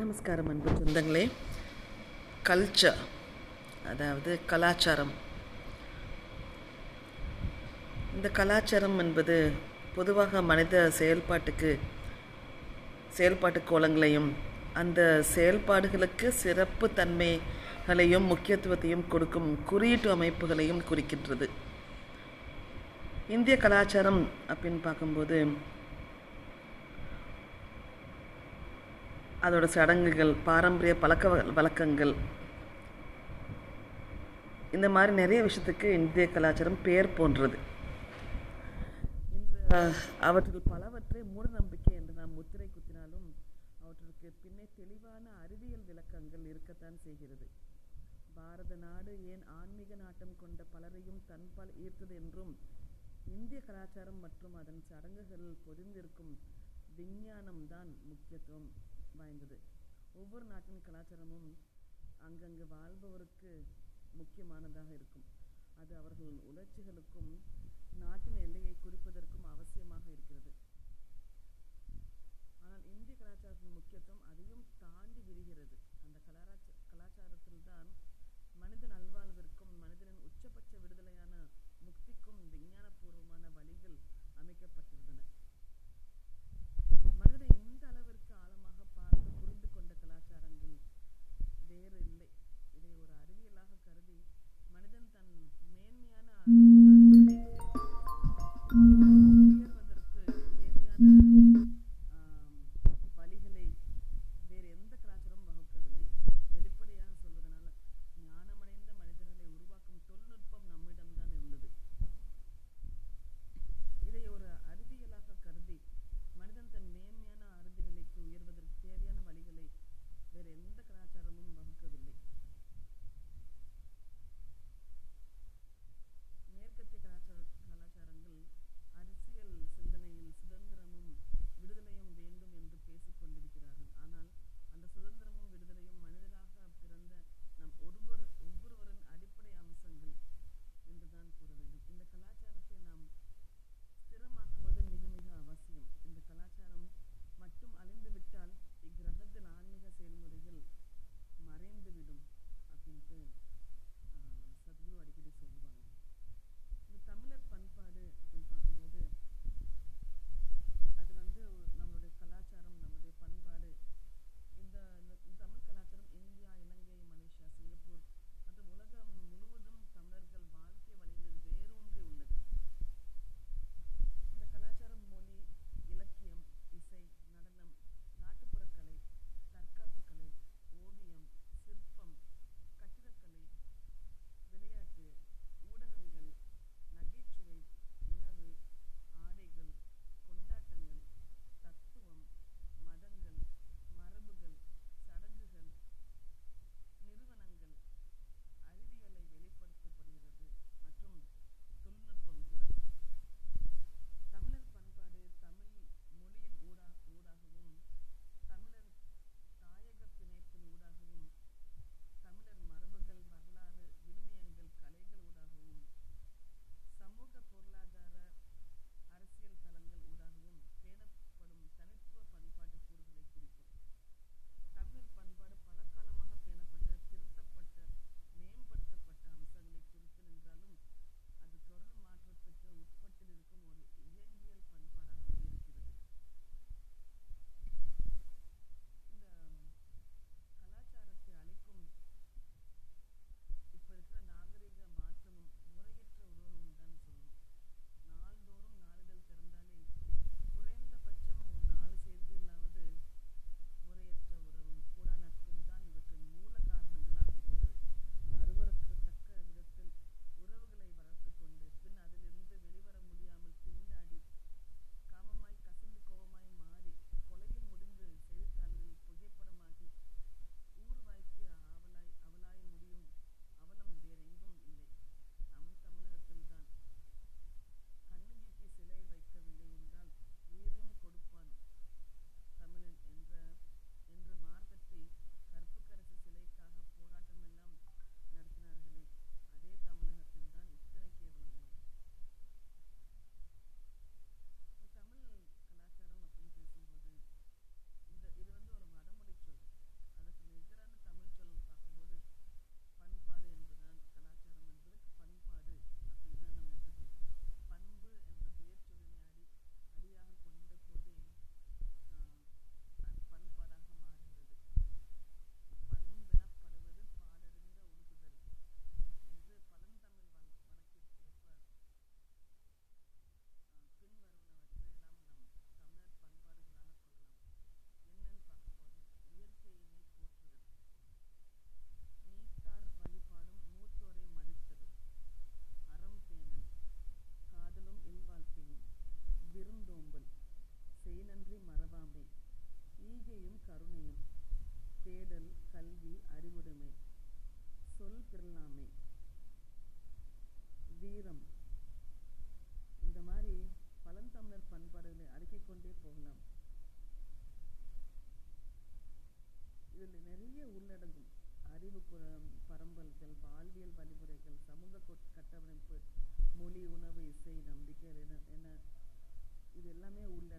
நமஸ்காரம் அன்பு சொந்தங்களே. கல்ச்சர், அதாவது கலாச்சாரம். இந்த கலாச்சாரம் என்பது பொதுவாக மனித செயல்பாட்டு கோலங்களையும் அந்த செயல்பாடுகளுக்கு சிறப்பு தன்மைகளையும் முக்கியத்துவத்தையும் கொடுக்கும் குறியீட்டு அமைப்புகளையும் குறிக்கின்றது. இந்திய கலாச்சாரம் அப்படின்னு பார்க்கும்போது அதோட சடங்குகள், பாரம்பரிய பழக்க வழக்கங்கள், இந்த மாதிரி நிறைய விஷயத்துக்கு இந்திய கலாச்சாரம் பெயர் போன்றது. இன்று அவற்றில் பலவற்றை மூட நம்பிக்கை என்று நாம் முத்திரை குத்தினாலும் அவற்றுக்கு பின்னே தெளிவான அறிவியல் விளக்கங்கள் இருக்கத்தான் செய்கிறது. பாரத நாடு ஏன் ஆன்மீக நாட்டம் கொண்ட பலரையும் தன்பால் ஈர்த்தது என்றும், இந்திய கலாச்சாரம் மற்றும் அதன் சடங்குகள் பொதிந்திருக்கும் விஞ்ஞானம்தான் முக்கியத்துவம் வாய்ந்தது. ஒவ்வொரு நாட்டின் கலாச்சாரமும் அங்கங்கு வாழ்பவருக்கு முக்கியமானதாக இருக்கும். அது அவர்களின் உணர்ச்சிகளுக்கும் நாட்டின் எல்லையை குறிப்பதற்கும் அவசியமாக இருக்கிறது. ஆனால் இந்திய கலாச்சாரத்தின் முக்கியத்துவம் அதையும் தாண்டி விரிகிறது. அந்த கலாச்சாரத்தில்தான் மனித நல்வாழ்விற்கும், மனிதனின் உச்சபட்ச விடுதலையான முக்திக்கும் விஞ்ஞானபூர்வமான வழிகள் அமைக்கப்பட்டுள்ளன. மனிதனை இந்த அளவிற்கு ஆழமாக பார்த்து புரிந்து கொண்ட கலாச்சாரங்கள் வேறு இல்லை. இதை ஒரு அறிவியலாக கருதி மனிதன் தன் மேன்மையான உயர்வதற்கு வச்சிடலாமே, வீரம், இந்த மாதிரி பழந்தமிழர் பண்பாடுகளை அடுக்கிக் கொண்டே போகலாம். இதில் நிறைய உள்ளடங்கும் அறிவு பரம்பல்கள், பால்வியல் வழிமுறைகள், சமூக கட்டமைப்பு, மொழி, உணவு, இசை, நம்பிக்கை என இது எல்லாமே உள்ள